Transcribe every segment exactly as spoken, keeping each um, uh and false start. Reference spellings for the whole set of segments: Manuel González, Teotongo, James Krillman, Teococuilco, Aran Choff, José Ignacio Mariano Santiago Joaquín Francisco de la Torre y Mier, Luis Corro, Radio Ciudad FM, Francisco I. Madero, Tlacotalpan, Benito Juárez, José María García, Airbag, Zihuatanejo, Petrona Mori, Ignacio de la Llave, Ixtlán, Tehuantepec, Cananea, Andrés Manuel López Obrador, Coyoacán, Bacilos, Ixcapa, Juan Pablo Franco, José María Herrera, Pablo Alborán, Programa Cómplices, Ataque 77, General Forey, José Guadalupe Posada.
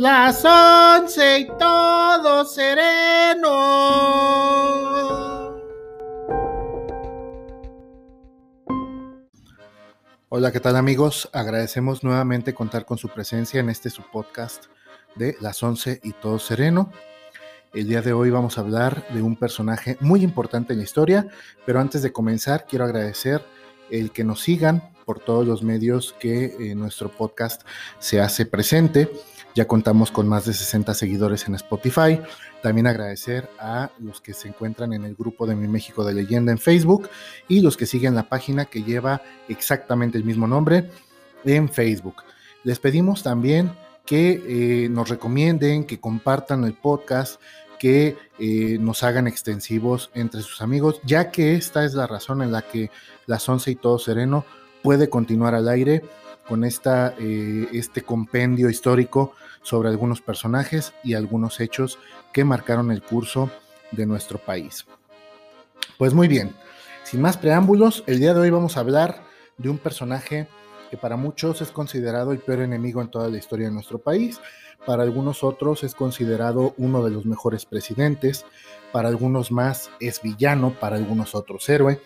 las once y todo sereno. Hola, ¿qué tal, amigos? Agradecemos nuevamente contar con su presencia en este su podcast de las once y todo sereno. El día de hoy vamos a hablar de un personaje muy importante en la historia, pero antes de comenzar quiero agradecer el que nos sigan por todos los medios que eh, nuestro podcast se hace presente. Ya contamos con más de sesenta seguidores en Spotify. También agradecer a los que se encuentran en el grupo de Mi México de Leyenda en Facebook y los que siguen la página que lleva exactamente el mismo nombre en Facebook. Les pedimos también que eh, nos recomienden, que compartan el podcast, que eh, nos hagan extensivos entre sus amigos, ya que esta es la razón en la que las once y todo sereno puede continuar al aire con esta, eh, este compendio histórico sobre algunos personajes y algunos hechos que marcaron el curso de nuestro país. Pues muy bien, sin más preámbulos, el día de hoy vamos a hablar de un personaje que para muchos es considerado el peor enemigo en toda la historia de nuestro país, para algunos otros es considerado uno de los mejores presidentes, para algunos más es villano, para algunos otros héroe.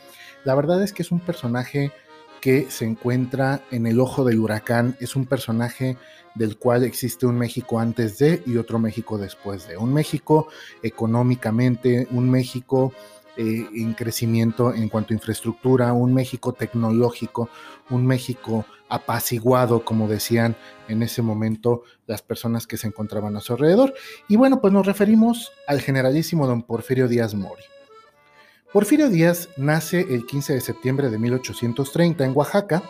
La verdad es que es un personaje que se encuentra en el ojo del huracán, es un personaje del cual existe un México antes de y otro México después de, un México económicamente, un México eh, en crecimiento en cuanto a infraestructura, un México tecnológico, un México apaciguado, como decían en ese momento las personas que se encontraban a su alrededor. Y bueno, pues nos referimos al generalísimo don Porfirio Díaz Mori. Porfirio Díaz nace el quince de septiembre de mil ochocientos treinta en Oaxaca.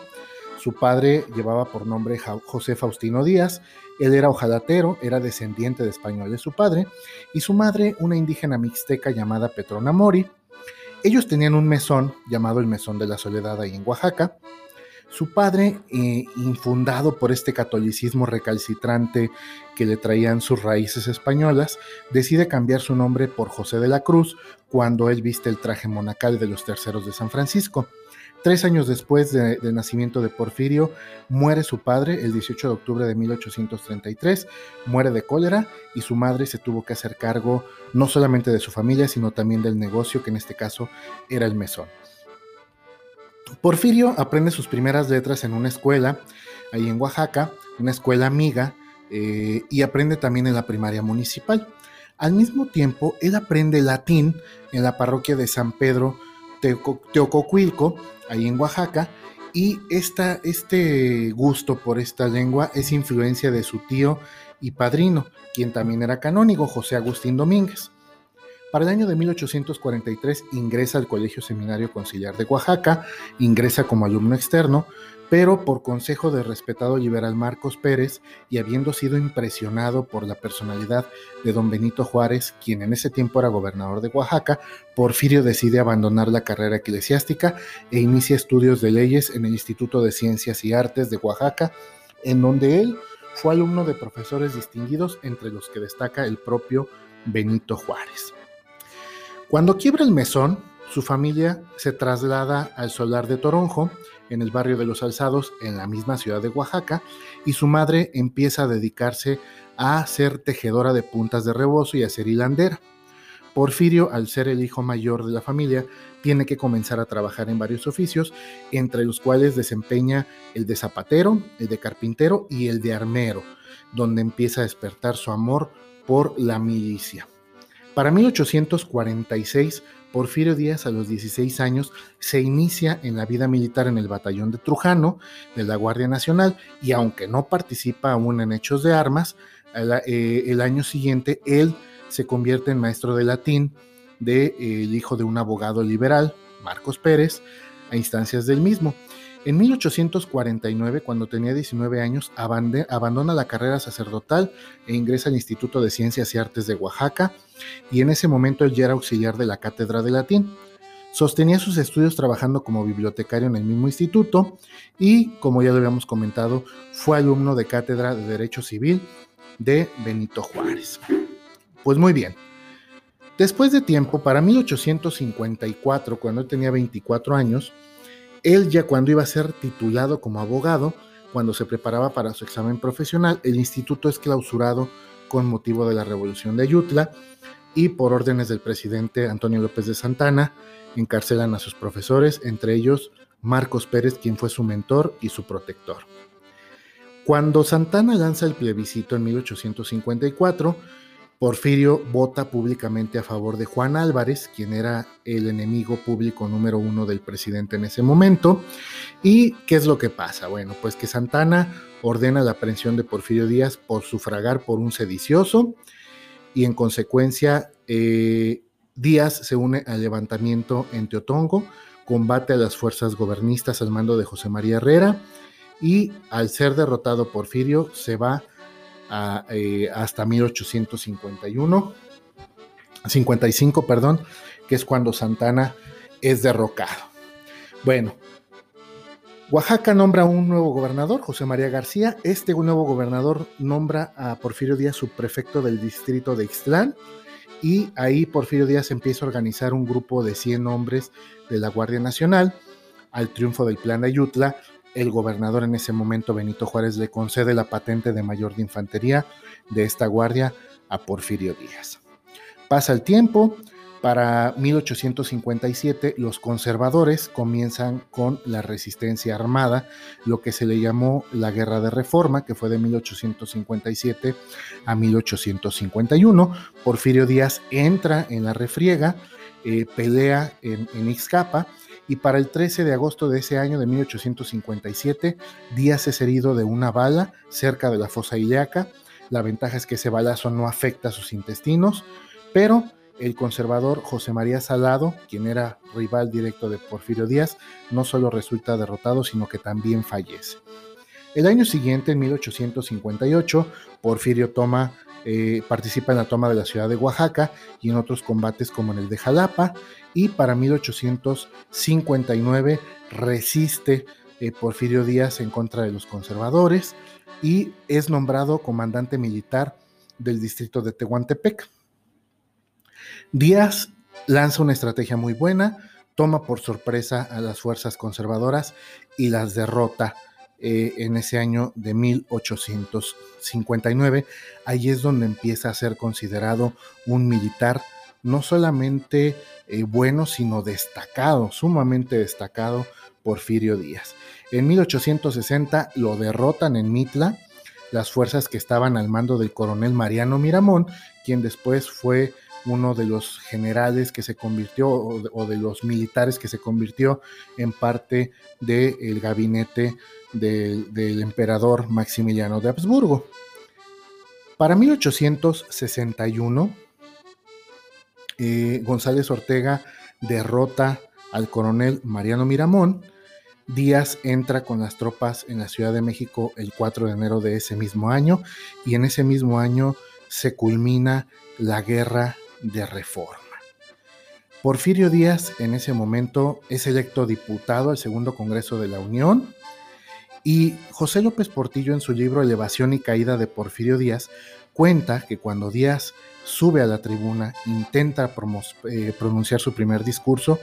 Su padre llevaba por nombre José Faustino Díaz. Él era hojalatero, era descendiente de españoles su padre, y su madre una indígena mixteca llamada Petrona Mori. Ellos tenían un mesón llamado el Mesón de la Soledad ahí en Oaxaca. Su padre, eh, infundado por este catolicismo recalcitrante que le traían sus raíces españolas, decide cambiar su nombre por José de la Cruz cuando él viste el traje monacal de los terceros de San Francisco. Tres años después de, del nacimiento de Porfirio, muere su padre el dieciocho de octubre de mil ochocientos treinta y tres, muere de cólera y su madre se tuvo que hacer cargo no solamente de su familia, sino también del negocio, que en este caso era el mesón. Porfirio aprende sus primeras letras en una escuela, ahí en Oaxaca, una escuela amiga, eh, y aprende también en la primaria municipal. Al mismo tiempo, él aprende latín en la parroquia de San Pedro Teococuilco, ahí en Oaxaca, y esta, este gusto por esta lengua es influencia de su tío y padrino, quien también era canónigo, José Agustín Domínguez. Para el año de mil ochocientos cuarenta y tres ingresa al Colegio Seminario Conciliar de Oaxaca, ingresa como alumno externo, pero por consejo del respetado liberal Marcos Pérez y habiendo sido impresionado por la personalidad de don Benito Juárez, quien en ese tiempo era gobernador de Oaxaca, Porfirio decide abandonar la carrera eclesiástica e inicia estudios de leyes en el Instituto de Ciencias y Artes de Oaxaca, en donde él fue alumno de profesores distinguidos, entre los que destaca el propio Benito Juárez. Cuando quiebra el mesón, su familia se traslada al solar de Toronjo, en el barrio de Los Alzados, en la misma ciudad de Oaxaca, y su madre empieza a dedicarse a ser tejedora de puntas de rebozo y a ser hilandera. Porfirio, al ser el hijo mayor de la familia, tiene que comenzar a trabajar en varios oficios, entre los cuales desempeña el de zapatero, el de carpintero y el de armero, donde empieza a despertar su amor por la milicia. Para mil ochocientos cuarenta y seis, Porfirio Díaz, a los dieciséis años, se inicia en la vida militar en el batallón de Trujano de la Guardia Nacional, y aunque no participa aún en hechos de armas, el año siguiente él se convierte en maestro de latín del hijo de un abogado liberal, Marcos Pérez, a instancias del mismo. En mil ochocientos cuarenta y nueve, cuando tenía diecinueve años, abandona la carrera sacerdotal e ingresa al Instituto de Ciencias y Artes de Oaxaca, y en ese momento él ya era auxiliar de la Cátedra de Latín. Sostenía sus estudios trabajando como bibliotecario en el mismo instituto y, como ya lo habíamos comentado, fue alumno de Cátedra de Derecho Civil de Benito Juárez. Pues muy bien. Después de tiempo, para mil ochocientos cincuenta y cuatro, cuando él tenía veinticuatro años, él ya cuando iba a ser titulado como abogado, cuando se preparaba para su examen profesional, el instituto es clausurado con motivo de la Revolución de Ayutla y por órdenes del presidente Antonio López de Santa Anna encarcelan a sus profesores, entre ellos Marcos Pérez, quien fue su mentor y su protector. Cuando Santa Anna lanza el plebiscito en mil ochocientos cincuenta y cuatro, Porfirio vota públicamente a favor de Juan Álvarez, quien era el enemigo público número uno del presidente en ese momento. ¿Y qué es lo que pasa? Bueno, pues que Santa Anna ordena la aprehensión de Porfirio Díaz por sufragar por un sedicioso y en consecuencia eh, Díaz se une al levantamiento en Teotongo, combate a las fuerzas gobernistas al mando de José María Herrera y al ser derrotado Porfirio se va A, eh, hasta mil ochocientos cincuenta y uno, cincuenta y cinco, perdón, que es cuando Santa Anna es derrocado. Bueno, Oaxaca nombra un nuevo gobernador, José María García. Este nuevo gobernador nombra a Porfirio Díaz subprefecto del distrito de Ixtlán y ahí Porfirio Díaz empieza a organizar un grupo de cien hombres de la Guardia Nacional. Al triunfo del Plan de Ayutla, el gobernador en ese momento, Benito Juárez, le concede la patente de mayor de infantería de esta guardia a Porfirio Díaz. Pasa el tiempo, para mil ochocientos cincuenta y siete los conservadores comienzan con la resistencia armada, lo que se le llamó la Guerra de Reforma, que fue de mil ochocientos cincuenta y siete a mil ochocientos cincuenta y uno. Porfirio Díaz entra en la refriega, eh, pelea en, en Ixcapa, y para el trece de agosto de ese año de mil ochocientos cincuenta y siete, Díaz es herido de una bala cerca de la fosa ilíaca. La ventaja es que ese balazo no afecta a sus intestinos, pero el conservador José María Salado, quien era rival directo de Porfirio Díaz, no solo resulta derrotado, sino que también fallece. El año siguiente, en mil ochocientos cincuenta y ocho, Porfirio toma, eh, participa en la toma de la ciudad de Oaxaca y en otros combates como en el de Jalapa, y para mil ochocientos cincuenta y nueve resiste eh, Porfirio Díaz en contra de los conservadores y es nombrado comandante militar del distrito de Tehuantepec. Díaz lanza una estrategia muy buena, toma por sorpresa a las fuerzas conservadoras y las derrota eh, en ese año de mil ochocientos cincuenta y nueve. Ahí es donde empieza a ser considerado un militar no solamente eh, bueno, sino destacado, sumamente destacado, Porfirio Díaz. En mil ochocientos sesenta lo derrotan en Mitla las fuerzas que estaban al mando del coronel Mariano Miramón, quien después fue uno de los generales que se convirtió, o de, o de los militares que se convirtió en parte del gabinete del, del emperador Maximiliano de Habsburgo. Para mil ochocientos sesenta y uno... Eh, González Ortega derrota al coronel Mariano Miramón. Díaz entra con las tropas en la Ciudad de México el cuatro de enero de ese mismo año y en ese mismo año se culmina la Guerra de Reforma. Porfirio Díaz en ese momento es electo diputado al segundo Congreso de la Unión y José López Portillo en su libro Elevación y Caída de Porfirio Díaz cuenta que cuando Díaz sube a la tribuna, intenta promos, eh, pronunciar su primer discurso,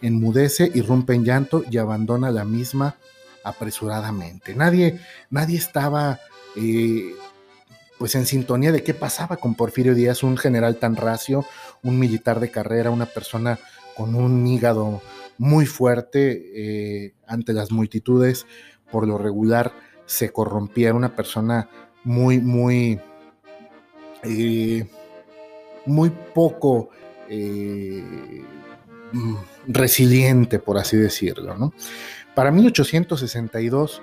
enmudece, irrumpe en llanto y abandona la misma apresuradamente. Nadie, nadie estaba eh, pues en sintonía de qué pasaba con Porfirio Díaz, un general tan racio, un militar de carrera, una persona con un hígado muy fuerte eh, ante las multitudes, por lo regular se corrompía, era una persona muy, muy... Eh, muy poco eh, resiliente, por así decirlo, ¿no? Para mil ochocientos sesenta y dos,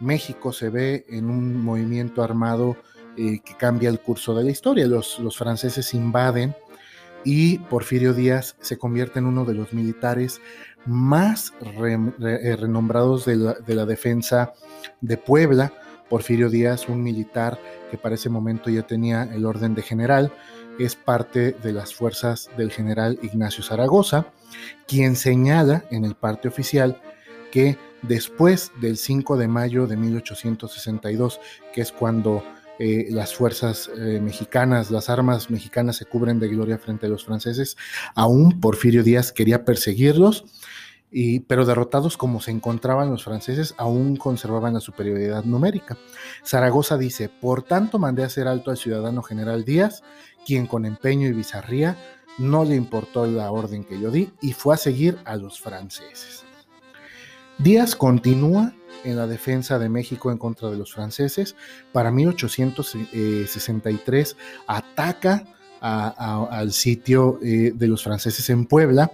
México se ve en un movimiento armado eh, que cambia el curso de la historia. Los, los franceses invaden y Porfirio Díaz se convierte en uno de los militares más re, re, renombrados de la, de la defensa de Puebla. Porfirio Díaz, un militar que para ese momento ya tenía el orden de general, es parte de las fuerzas del general Ignacio Zaragoza, quien señala en el parte oficial que después del cinco de mayo de mil ochocientos sesenta y dos, que es cuando eh, las fuerzas eh, mexicanas, las armas mexicanas se cubren de gloria frente a los franceses, aún Porfirio Díaz quería perseguirlos Y, pero derrotados como se encontraban los franceses, aún conservaban la superioridad numérica. Zaragoza dice: por tanto mandé hacer alto al ciudadano general Díaz, quien con empeño y bizarría no le importó la orden que yo di y fue a seguir a los franceses. Díaz continúa en la defensa de México en contra de los franceses. Para mil ochocientos sesenta y tres ataca a, a, al sitio eh, de los franceses en Puebla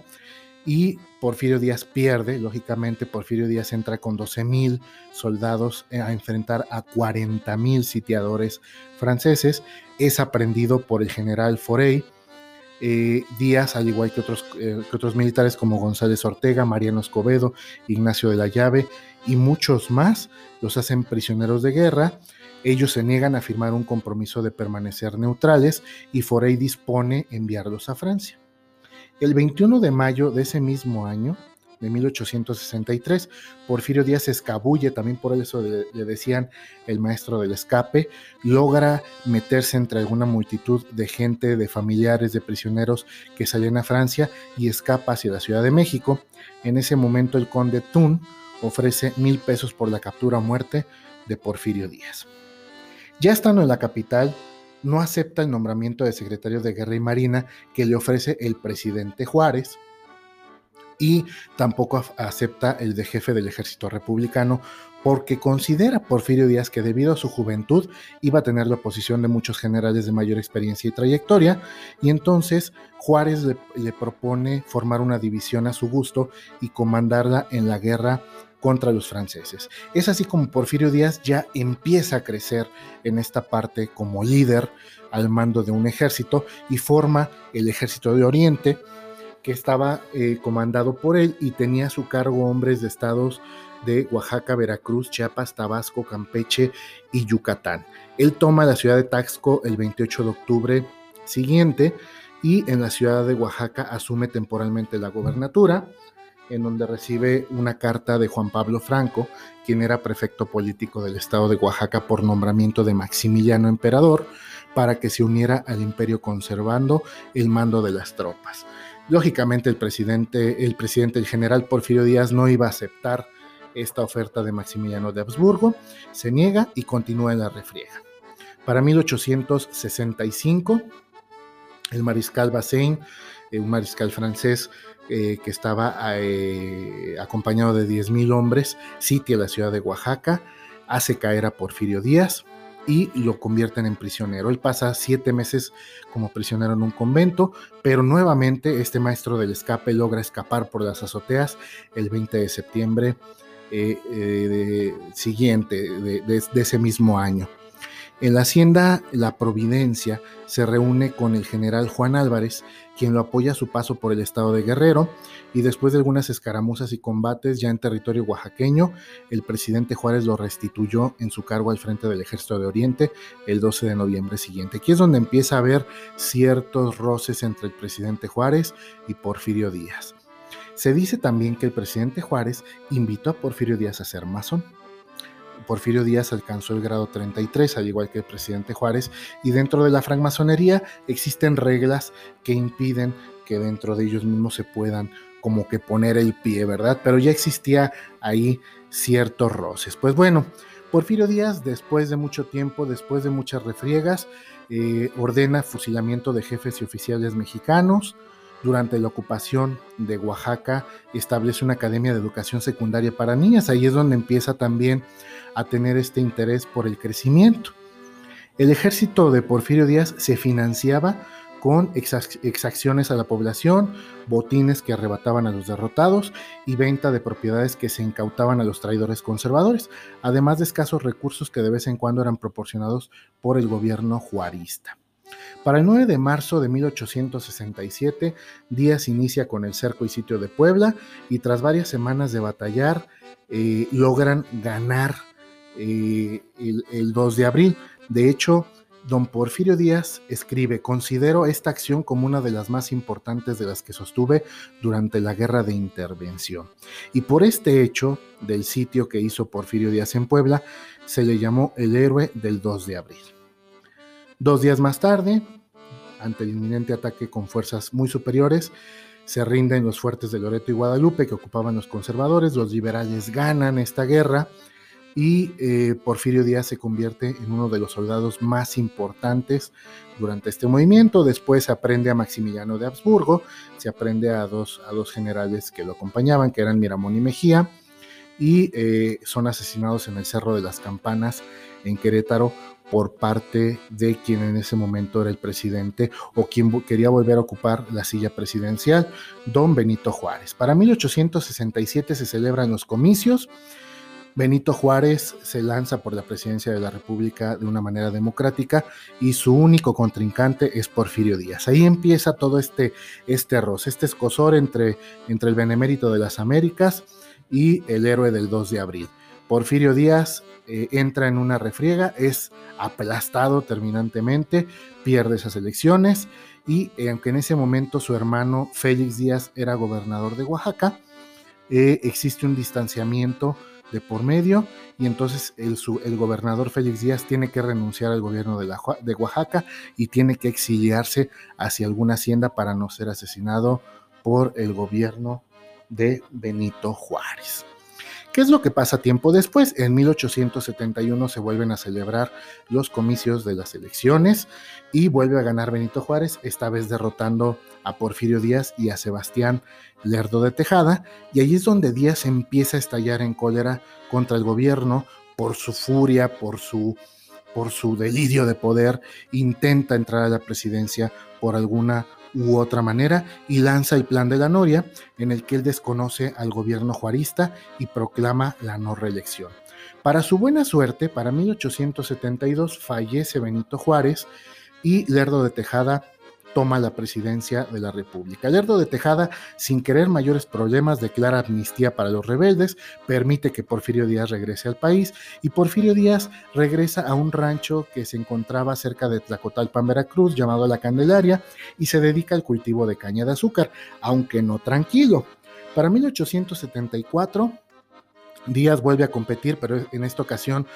y Porfirio Díaz pierde. Lógicamente, Porfirio Díaz entra con doce mil soldados a enfrentar a cuarenta mil sitiadores franceses. Es aprehendido por el general Forey. Eh, Díaz, al igual que otros, eh, que otros militares como González Ortega, Mariano Escobedo, Ignacio de la Llave y muchos más, los hacen prisioneros de guerra. Ellos se niegan a firmar un compromiso de permanecer neutrales y Forey dispone enviarlos a Francia. El veintiuno de mayo de ese mismo año, de mil ochocientos sesenta y tres, Porfirio Díaz se escabulle, también por eso le, le decían el maestro del escape, logra meterse entre alguna multitud de gente, de familiares, de prisioneros que salían a Francia y escapa hacia la Ciudad de México. En ese momento el conde Thun ofrece mil pesos por la captura o muerte de Porfirio Díaz. Ya estando en la capital, no acepta el nombramiento de secretario de Guerra y Marina que le ofrece el presidente Juárez, y tampoco acepta el de jefe del ejército republicano porque considera Porfirio Díaz que debido a su juventud iba a tener la oposición de muchos generales de mayor experiencia y trayectoria, y entonces Juárez le, le propone formar una división a su gusto y comandarla en la guerra contra los franceses. Es así como Porfirio Díaz ya empieza a crecer en esta parte como líder al mando de un ejército y forma el Ejército de Oriente, que estaba eh, comandado por él y tenía a su cargo hombres de estados de Oaxaca, Veracruz, Chiapas, Tabasco, Campeche y Yucatán. Él toma la ciudad de Taxco el veintiocho de octubre siguiente y en la ciudad de Oaxaca asume temporalmente la gobernatura, en donde recibe una carta de Juan Pablo Franco, quien era prefecto político del estado de Oaxaca por nombramiento de Maximiliano emperador, para que se uniera al imperio conservando el mando de las tropas. Lógicamente el presidente, el presidente, el general Porfirio Díaz no iba a aceptar esta oferta de Maximiliano de Habsburgo, se niega y continúa en la refriega. Para mil ochocientos sesenta y cinco, el mariscal Bazaine, eh, un mariscal francés eh, que estaba eh, acompañado de diez mil hombres, sitia la ciudad de Oaxaca, hace caer a Porfirio Díaz y lo convierten en prisionero. Él pasa siete meses como prisionero en un convento, pero nuevamente este maestro del escape logra escapar por las azoteas el veinte de septiembre eh, eh, siguiente de, de, de ese mismo año. En la hacienda La Providencia se reúne con el general Juan Álvarez, quien lo apoya a su paso por el estado de Guerrero, y después de algunas escaramuzas y combates ya en territorio oaxaqueño, el presidente Juárez lo restituyó en su cargo al frente del Ejército de Oriente el doce de noviembre siguiente. Aquí es donde empieza a haber ciertos roces entre el presidente Juárez y Porfirio Díaz. Se dice también que el presidente Juárez invitó a Porfirio Díaz a ser masón. Porfirio Díaz alcanzó el grado treinta y tres, al igual que el presidente Juárez, y dentro de la francmasonería existen reglas que impiden que dentro de ellos mismos se puedan como que poner el pie, ¿verdad? Pero ya existía ahí ciertos roces. Pues bueno, Porfirio Díaz, después de mucho tiempo, después de muchas refriegas, eh, ordena fusilamiento de jefes y oficiales mexicanos. Durante la ocupación de Oaxaca establece una academia de educación secundaria para niñas. Ahí es donde empieza también a tener este interés por el crecimiento. El ejército de Porfirio Díaz se financiaba con exacciones a la población, botines que arrebataban a los derrotados y venta de propiedades que se incautaban a los traidores conservadores, además de escasos recursos que de vez en cuando eran proporcionados por el gobierno juarista. Para el nueve de marzo de mil ochocientos sesenta y siete, Díaz inicia con el cerco y sitio de Puebla y tras varias semanas de batallar eh, logran ganar eh, el, el dos de abril. De hecho, don Porfirio Díaz escribe: considero esta acción como una de las más importantes de las que sostuve durante la guerra de intervención. Y por este hecho del sitio que hizo Porfirio Díaz en Puebla, se le llamó el héroe del dos de abril. Dos días más tarde, ante el inminente ataque con fuerzas muy superiores, se rinden los fuertes de Loreto y Guadalupe que ocupaban los conservadores, los liberales ganan esta guerra y eh, Porfirio Díaz se convierte en uno de los soldados más importantes durante este movimiento. Después se aprende a Maximiliano de Habsburgo, se aprende a dos, a dos generales que lo acompañaban, que eran Miramón y Mejía, y eh, son asesinados en el Cerro de las Campanas en Querétaro por parte de quien en ese momento era el presidente o quien quería volver a ocupar la silla presidencial, don Benito Juárez. Para mil ochocientos sesenta y siete se celebran los comicios, Benito Juárez se lanza por la presidencia de la República de una manera democrática y su único contrincante es Porfirio Díaz. Ahí empieza todo este, este arroz, este escozor entre, entre el benemérito de las Américas y el héroe del dos de abril. Porfirio Díaz eh, entra en una refriega, es aplastado terminantemente, pierde esas elecciones y eh, aunque en ese momento su hermano Félix Díaz era gobernador de Oaxaca, eh, existe un distanciamiento de por medio y entonces el, su, el gobernador Félix Díaz tiene que renunciar al gobierno de, la, de Oaxaca y tiene que exiliarse hacia alguna hacienda para no ser asesinado por el gobierno de Benito Juárez. ¿Qué es lo que pasa tiempo después? En mil ochocientos setenta y uno se vuelven a celebrar los comicios de las elecciones y vuelve a ganar Benito Juárez, esta vez derrotando a Porfirio Díaz y a Sebastián Lerdo de Tejada, y ahí es donde Díaz empieza a estallar en cólera contra el gobierno por su furia, por su, por su delirio de poder, intenta entrar a la presidencia por alguna u otra manera y lanza el Plan de la Noria, en el que él desconoce al gobierno juarista y proclama la no reelección. Para su buena suerte, para mil ochocientos setenta y dos fallece Benito Juárez y Lerdo de Tejada toma la presidencia de la República. Lerdo de Tejada, sin querer mayores problemas, declara amnistía para los rebeldes, permite que Porfirio Díaz regrese al país y Porfirio Díaz regresa a un rancho que se encontraba cerca de Tlacotalpan, Veracruz, llamado La Candelaria, y se dedica al cultivo de caña de azúcar, aunque no tranquilo. Para mil ochocientos setenta y cuatro, Díaz vuelve a competir, pero en esta ocasión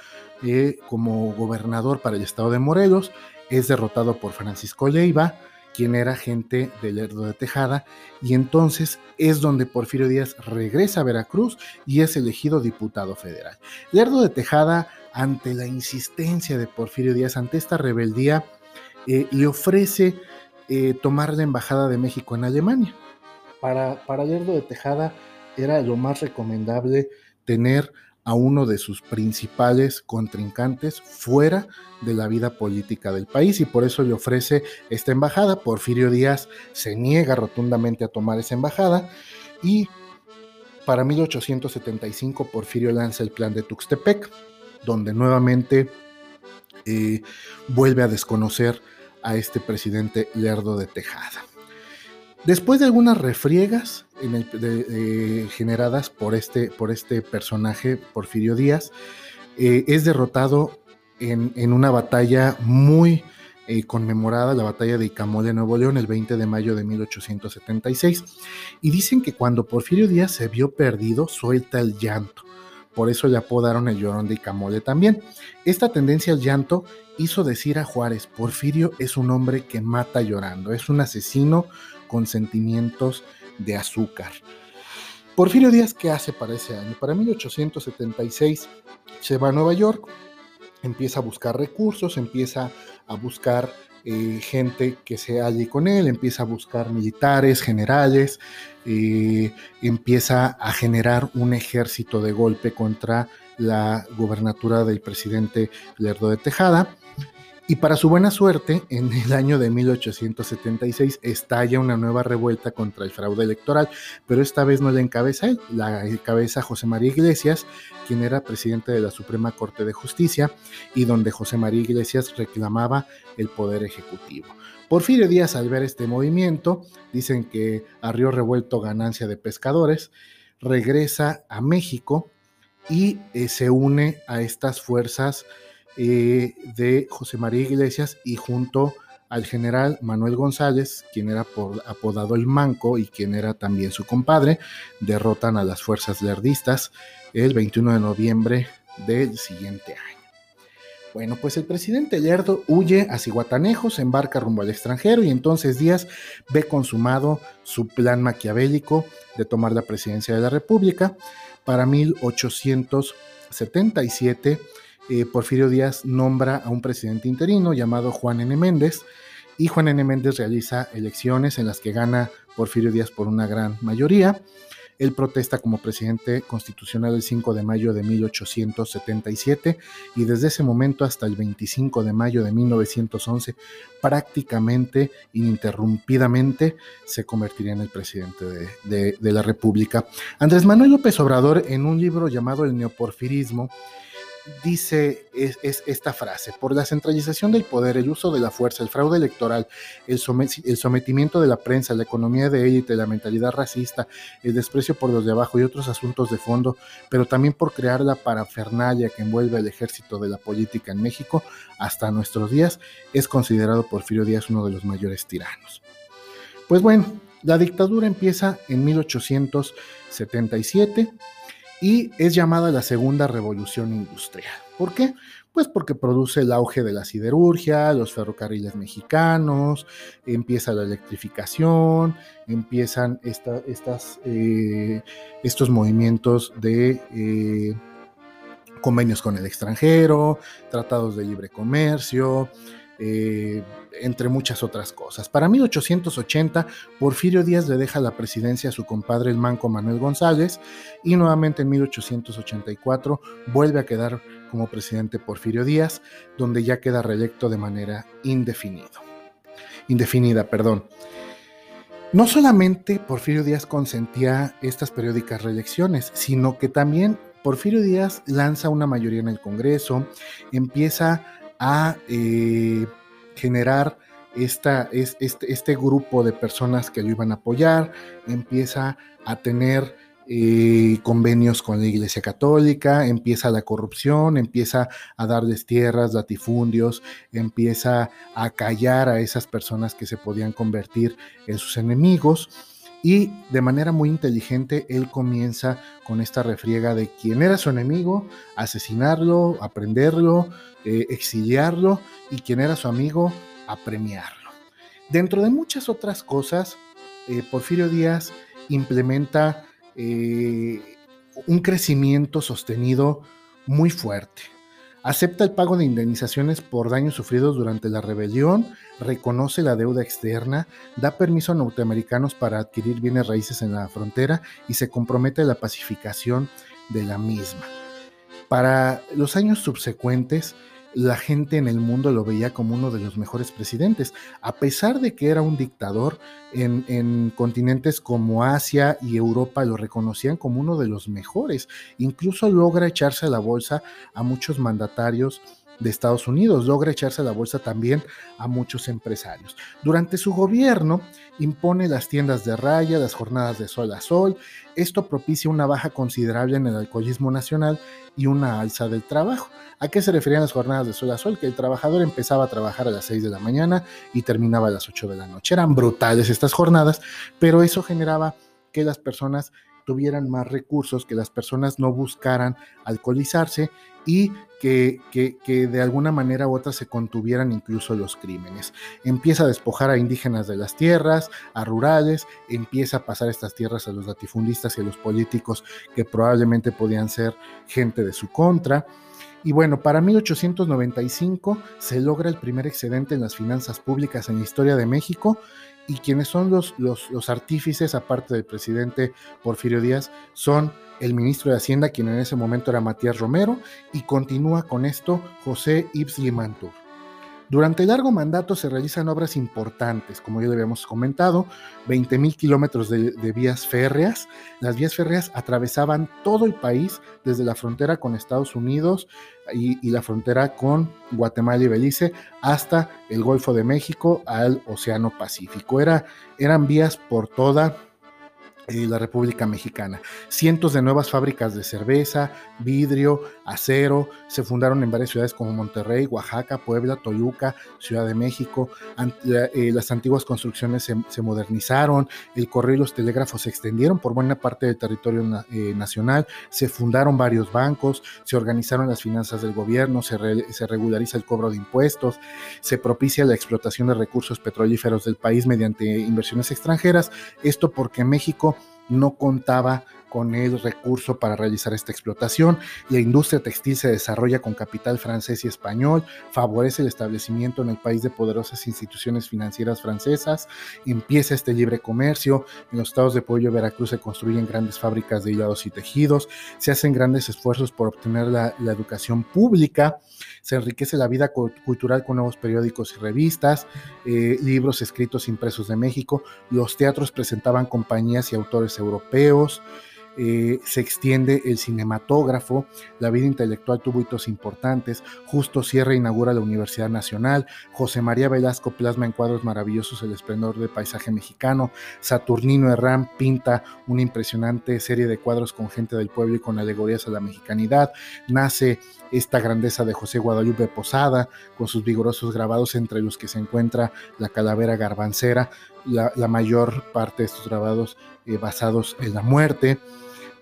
eh, como gobernador para el estado de Morelos, es derrotado por Francisco Leiva, quien era agente de Lerdo de Tejada, y entonces es donde Porfirio Díaz regresa a Veracruz y es elegido diputado federal. Lerdo de Tejada, ante la insistencia de Porfirio Díaz, ante esta rebeldía, eh, le ofrece eh, tomar la Embajada de México en Alemania. Para, para Lerdo de Tejada era lo más recomendable tener a uno de sus principales contrincantes fuera de la vida política del país y por eso le ofrece esta embajada. Porfirio Díaz se niega rotundamente a tomar esa embajada y para mil ochocientos setenta y cinco Porfirio lanza el Plan de Tuxtepec, donde nuevamente eh, vuelve a desconocer a este presidente Lerdo de Tejada. Después de algunas refriegas en el, de, eh, generadas por este, por este personaje, Porfirio Díaz, eh, es derrotado en, en una batalla muy eh, conmemorada, la batalla de Icamole, Nuevo León, el veinte de mayo de mil ochocientos setenta y seis. Y dicen que cuando Porfirio Díaz se vio perdido, suelta el llanto. Por eso le apodaron el Llorón de Icamole también. Esta tendencia al llanto hizo decir a Juárez: Porfirio es un hombre que mata llorando, es un asesino con sentimientos de azúcar. Porfirio Díaz, ¿qué hace para ese año? Para mil ochocientos setenta y seis se va a Nueva York, empieza a buscar recursos, empieza a buscar eh, gente que se halle con él, empieza a buscar militares, generales, eh, empieza a generar un ejército de golpe contra la gobernatura del presidente Lerdo de Tejada. Y para su buena suerte, en el año de mil ochocientos setenta y seis estalla una nueva revuelta contra el fraude electoral, pero esta vez no la encabeza él, la encabeza José María Iglesias, quien era presidente de la Suprema Corte de Justicia y donde José María Iglesias reclamaba el poder ejecutivo. Porfirio Díaz, al ver este movimiento, dicen que a río revuelto ganancia de pescadores, regresa a México y eh, se une a estas fuerzas Eh, de José María Iglesias y junto al general Manuel González, quien era por, apodado el Manco y quien era también su compadre, derrotan a las fuerzas lerdistas el veintiuno de noviembre del siguiente año. Bueno, pues el presidente Lerdo huye a Zihuatanejo, se embarca rumbo al extranjero y entonces Díaz ve consumado su plan maquiavélico de tomar la presidencia de la República. Para mil ochocientos setenta y siete, eh, Porfirio Díaz nombra a un presidente interino llamado Juan N. Méndez, y Juan N. Méndez realiza elecciones en las que gana Porfirio Díaz por una gran mayoría. Él protesta como presidente constitucional el cinco de mayo de mil ochocientos setenta y siete y desde ese momento hasta el veinticinco de mayo de mil novecientos once prácticamente ininterrumpidamente se convertiría en el presidente de, de, de la República. Andrés Manuel López Obrador, en un libro llamado El neoporfirismo, dice es, es esta frase: por la centralización del poder, el uso de la fuerza, el fraude electoral, el sometimiento de la prensa, la economía de élite, la mentalidad racista, el desprecio por los de abajo y otros asuntos de fondo, pero también por crear la parafernalia que envuelve el ejército de la política en México hasta nuestros días, es considerado Porfirio Díaz uno de los mayores tiranos. Pues bueno, la dictadura empieza en mil ochocientos setenta y siete y es llamada la Segunda Revolución Industrial. ¿Por qué? Pues porque produce el auge de la siderurgia, los ferrocarriles mexicanos, empieza la electrificación, empiezan esta, estas, eh, estos movimientos de eh, convenios con el extranjero, tratados de libre comercio, Eh, entre muchas otras cosas. Para mil ochocientos ochenta, Porfirio Díaz le deja la presidencia a su compadre el manco Manuel González y nuevamente en mil ochocientos ochenta y cuatro vuelve a quedar como presidente Porfirio Díaz, donde ya queda reelecto de manera indefinido, indefinida. Perdón. No solamente Porfirio Díaz consentía estas periódicas reelecciones, sino que también Porfirio Díaz lanza una mayoría en el Congreso, empieza a eh, generar esta, es, este, este grupo de personas que lo iban a apoyar, empieza a tener eh, convenios con la Iglesia Católica, empieza la corrupción, empieza a darles tierras, latifundios, empieza a callar a esas personas que se podían convertir en sus enemigos. Y de manera muy inteligente, él comienza con esta refriega de quien era su enemigo, asesinarlo, aprenderlo, eh, exiliarlo, y quien era su amigo, apremiarlo. Dentro de muchas otras cosas, eh, Porfirio Díaz implementa eh, un crecimiento sostenido muy fuerte. Acepta el pago de indemnizaciones por daños sufridos durante la rebelión, reconoce la deuda externa, da permiso a norteamericanos para adquirir bienes raíces en la frontera y se compromete a la pacificación de la misma. Para los años subsecuentes, la gente en el mundo lo veía como uno de los mejores presidentes, a pesar de que era un dictador. En, en continentes como Asia y Europa lo reconocían como uno de los mejores, incluso logra echarse a la bolsa a muchos mandatarios de Estados Unidos, logra echarse a la bolsa también a muchos empresarios. Durante su gobierno impone las tiendas de raya, las jornadas de sol a sol, esto propicia una baja considerable en el alcoholismo nacional y una alza del trabajo. ¿A qué se referían las jornadas de sol a sol? Que el trabajador empezaba a trabajar a las seis de la mañana y terminaba a las ocho de la noche. Eran brutales estas jornadas, pero eso generaba que las personas tuvieran más recursos, que las personas no buscaran alcoholizarse y que, que, que de alguna manera u otra se contuvieran incluso los crímenes. Empieza a despojar a indígenas de las tierras, a rurales, empieza a pasar estas tierras a los latifundistas y a los políticos que probablemente podían ser gente de su contra. Y bueno, para mil ochocientos noventa y cinco se logra el primer excedente en las finanzas públicas en la historia de México, y quienes son los, los, los artífices, aparte del presidente Porfirio Díaz, son el ministro de Hacienda, quien en ese momento era Matías Romero, y continúa con esto José Yves Limantour. Durante el largo mandato se realizan obras importantes, como ya le habíamos comentado, veinte mil kilómetros de, de vías férreas. Las vías férreas atravesaban todo el país, desde la frontera con Estados Unidos y, y la frontera con Guatemala y Belice, hasta el Golfo de México al Océano Pacífico. Era, eran vías por toda eh, la República Mexicana. Cientos de nuevas fábricas de cerveza, vidrio, acero, se fundaron en varias ciudades como Monterrey, Oaxaca, Puebla, Toyuca, Ciudad de México. Ant- la, eh, las antiguas construcciones se, se modernizaron, el correo y los telégrafos se extendieron por buena parte del territorio na- eh, nacional, se fundaron varios bancos, se organizaron las finanzas del gobierno, se, re- se regulariza el cobro de impuestos, se propicia la explotación de recursos petrolíferos del país mediante inversiones extranjeras. Esto porque México no contaba con el recurso para realizar esta explotación. La industria textil se desarrolla con capital francés y español, favorece el establecimiento en el país de poderosas instituciones financieras francesas, empieza este libre comercio. En los estados de Puebla y Veracruz se construyen grandes fábricas de hilados y tejidos, se hacen grandes esfuerzos por obtener la, la educación pública, se enriquece la vida cultural con nuevos periódicos y revistas, eh, libros escritos impresos de México, los teatros presentaban compañías y autores europeos, Eh, se extiende el cinematógrafo, la vida intelectual tuvo hitos importantes. Justo Sierra inaugura la Universidad Nacional, José María Velasco plasma en cuadros maravillosos el esplendor del paisaje mexicano, Saturnino Herrán pinta una impresionante serie de cuadros con gente del pueblo y con alegorías a la mexicanidad, nace esta grandeza de José Guadalupe Posada, con sus vigorosos grabados entre los que se encuentra la calavera garbancera, la, la mayor parte de estos grabados eh, basados en la muerte.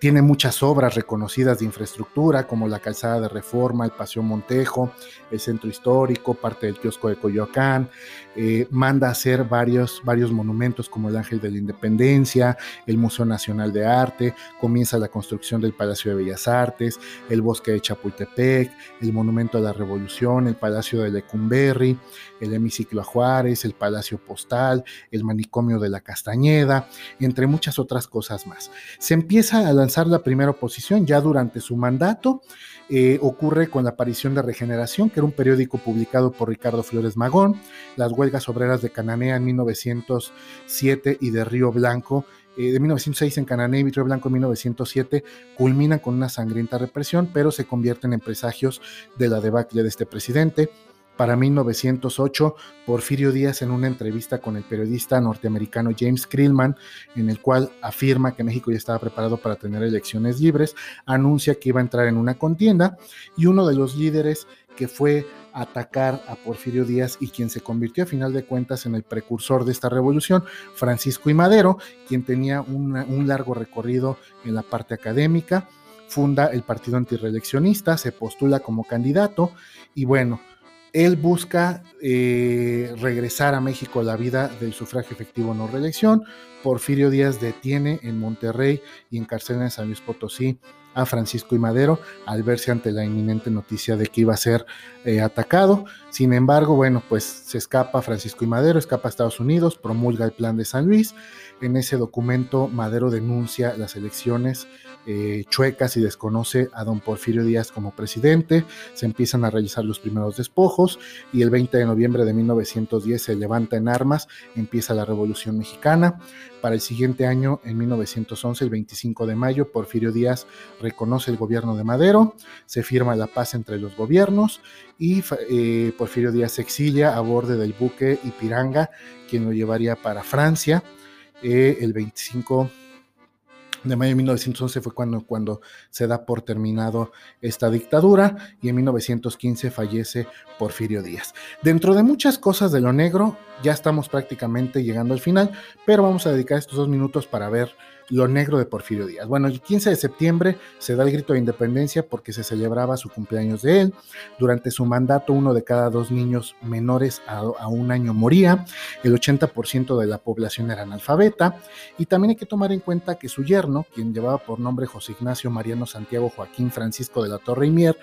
Tiene muchas obras reconocidas de infraestructura, como la Calzada de Reforma, el Paseo Montejo, el Centro Histórico, parte del Kiosco de Coyoacán. Eh, manda a hacer varios, varios monumentos, como el Ángel de la Independencia, el Museo Nacional de Arte. Comienza la construcción del Palacio de Bellas Artes, el Bosque de Chapultepec, el Monumento a la Revolución, el Palacio de Lecumberri, el Hemiciclo a Juárez, el Palacio Postal, el Manicomio de la Castañeda, entre muchas otras cosas más. Se empieza a lanzar la primera oposición ya durante su mandato. Eh, ocurre con la aparición de Regeneración, que era un periódico publicado por Ricardo Flores Magón, las huelgas obreras de Cananea en mil novecientos siete y de Río Blanco, eh, de mil novecientos seis en Cananea y Río Blanco en mil novecientos siete, culminan con una sangrienta represión, pero se convierten en presagios de la debacle de este presidente. Para mil novecientos ocho, Porfirio Díaz, en una entrevista con el periodista norteamericano James Krillman, en el cual afirma que México ya estaba preparado para tener elecciones libres, anuncia que iba a entrar en una contienda, y uno de los líderes que fue a atacar a Porfirio Díaz y quien se convirtió a final de cuentas en el precursor de esta revolución, Francisco I. Madero, quien tenía una, un largo recorrido en la parte académica, funda el partido antirreeleccionista, se postula como candidato y bueno, él busca eh, regresar a México la vida del sufragio efectivo no reelección. Porfirio Díaz detiene en Monterrey y encarcela en San Luis Potosí a Francisco I. Madero al verse ante la inminente noticia de que iba a ser eh, atacado. Sin embargo, bueno, pues se escapa Francisco I. Madero, escapa a Estados Unidos, promulga el Plan de San Luis. En ese documento, Madero denuncia las elecciones Eh, chuecas y desconoce a don Porfirio Díaz como presidente. Se empiezan a realizar los primeros despojos y el veinte de noviembre de mil novecientos diez se levanta en armas, empieza la Revolución Mexicana. Para el siguiente año, en mil novecientos once, el veinticinco de mayo, Porfirio Díaz reconoce el gobierno de Madero, se firma la paz entre los gobiernos y eh, Porfirio Díaz se exilia a bordo del buque Ipiranga, quien lo llevaría para Francia. Eh, el veinticinco de mayo de mil novecientos once fue cuando, cuando se da por terminado esta dictadura y en mil novecientos quince fallece Porfirio Díaz. Dentro de muchas cosas de lo negro, ya estamos prácticamente llegando al final, pero vamos a dedicar estos dos minutos para ver lo negro de Porfirio Díaz. Bueno, el quince de septiembre se da el grito de independencia porque se celebraba su cumpleaños de él. Durante su mandato, uno de cada dos niños menores a, a un año moría, el ochenta por ciento de la población era analfabeta, y también hay que tomar en cuenta que su yerno, quien llevaba por nombre José Ignacio Mariano Santiago Joaquín Francisco de la Torre y Mier,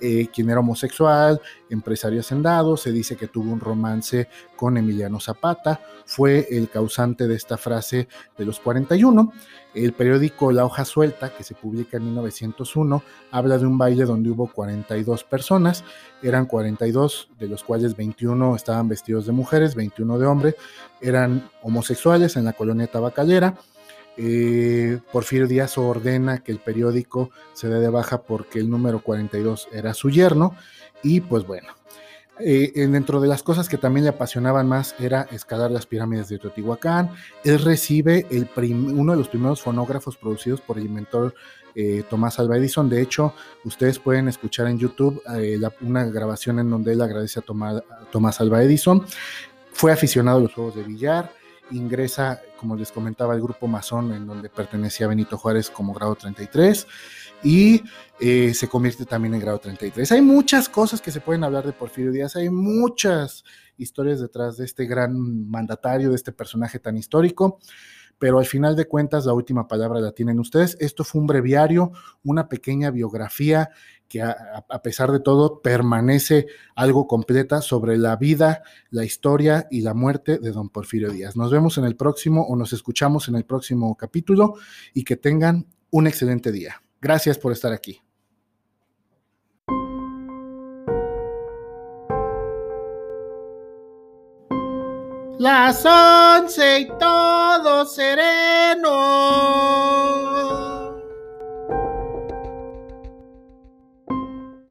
eh, quien era homosexual, empresario hacendado, se dice que tuvo un romance con Emiliano Zapata, fue el causante de esta frase de los cuarenta y uno. El periódico La Hoja Suelta, que se publica en mil novecientos uno, habla de un baile donde hubo cuarenta y dos personas, eran cuarenta y dos, de los cuales veintiuno estaban vestidos de mujeres, veintiuno de hombres, eran homosexuales en la colonia Tabacalera. Eh, Porfirio Díaz ordena que el periódico se dé de baja porque el número cuarenta y dos era su yerno y pues bueno, Eh, dentro de las cosas que también le apasionaban más era escalar las pirámides de Teotihuacán. Él recibe el prim, uno de los primeros fonógrafos producidos por el inventor eh, Tomás Alva Edison. De hecho, ustedes pueden escuchar en YouTube eh, la, una grabación en donde él agradece a, Toma, a Tomás Alva Edison. Fue aficionado a los juegos de billar. Ingresa, como les comentaba, al grupo masón en donde pertenecía Benito Juárez como grado treinta y tres y eh, se convierte también en grado treinta y tres. Hay muchas cosas que se pueden hablar de Porfirio Díaz, hay muchas historias detrás de este gran mandatario, de este personaje tan histórico, pero al final de cuentas la última palabra la tienen ustedes. Esto fue un breviario, una pequeña biografía que a, a pesar de todo permanece algo completa sobre la vida, la historia y la muerte de don Porfirio Díaz. Nos vemos en el próximo o nos escuchamos en el próximo capítulo y que tengan un excelente día. Gracias por estar aquí. Las once y todo seré.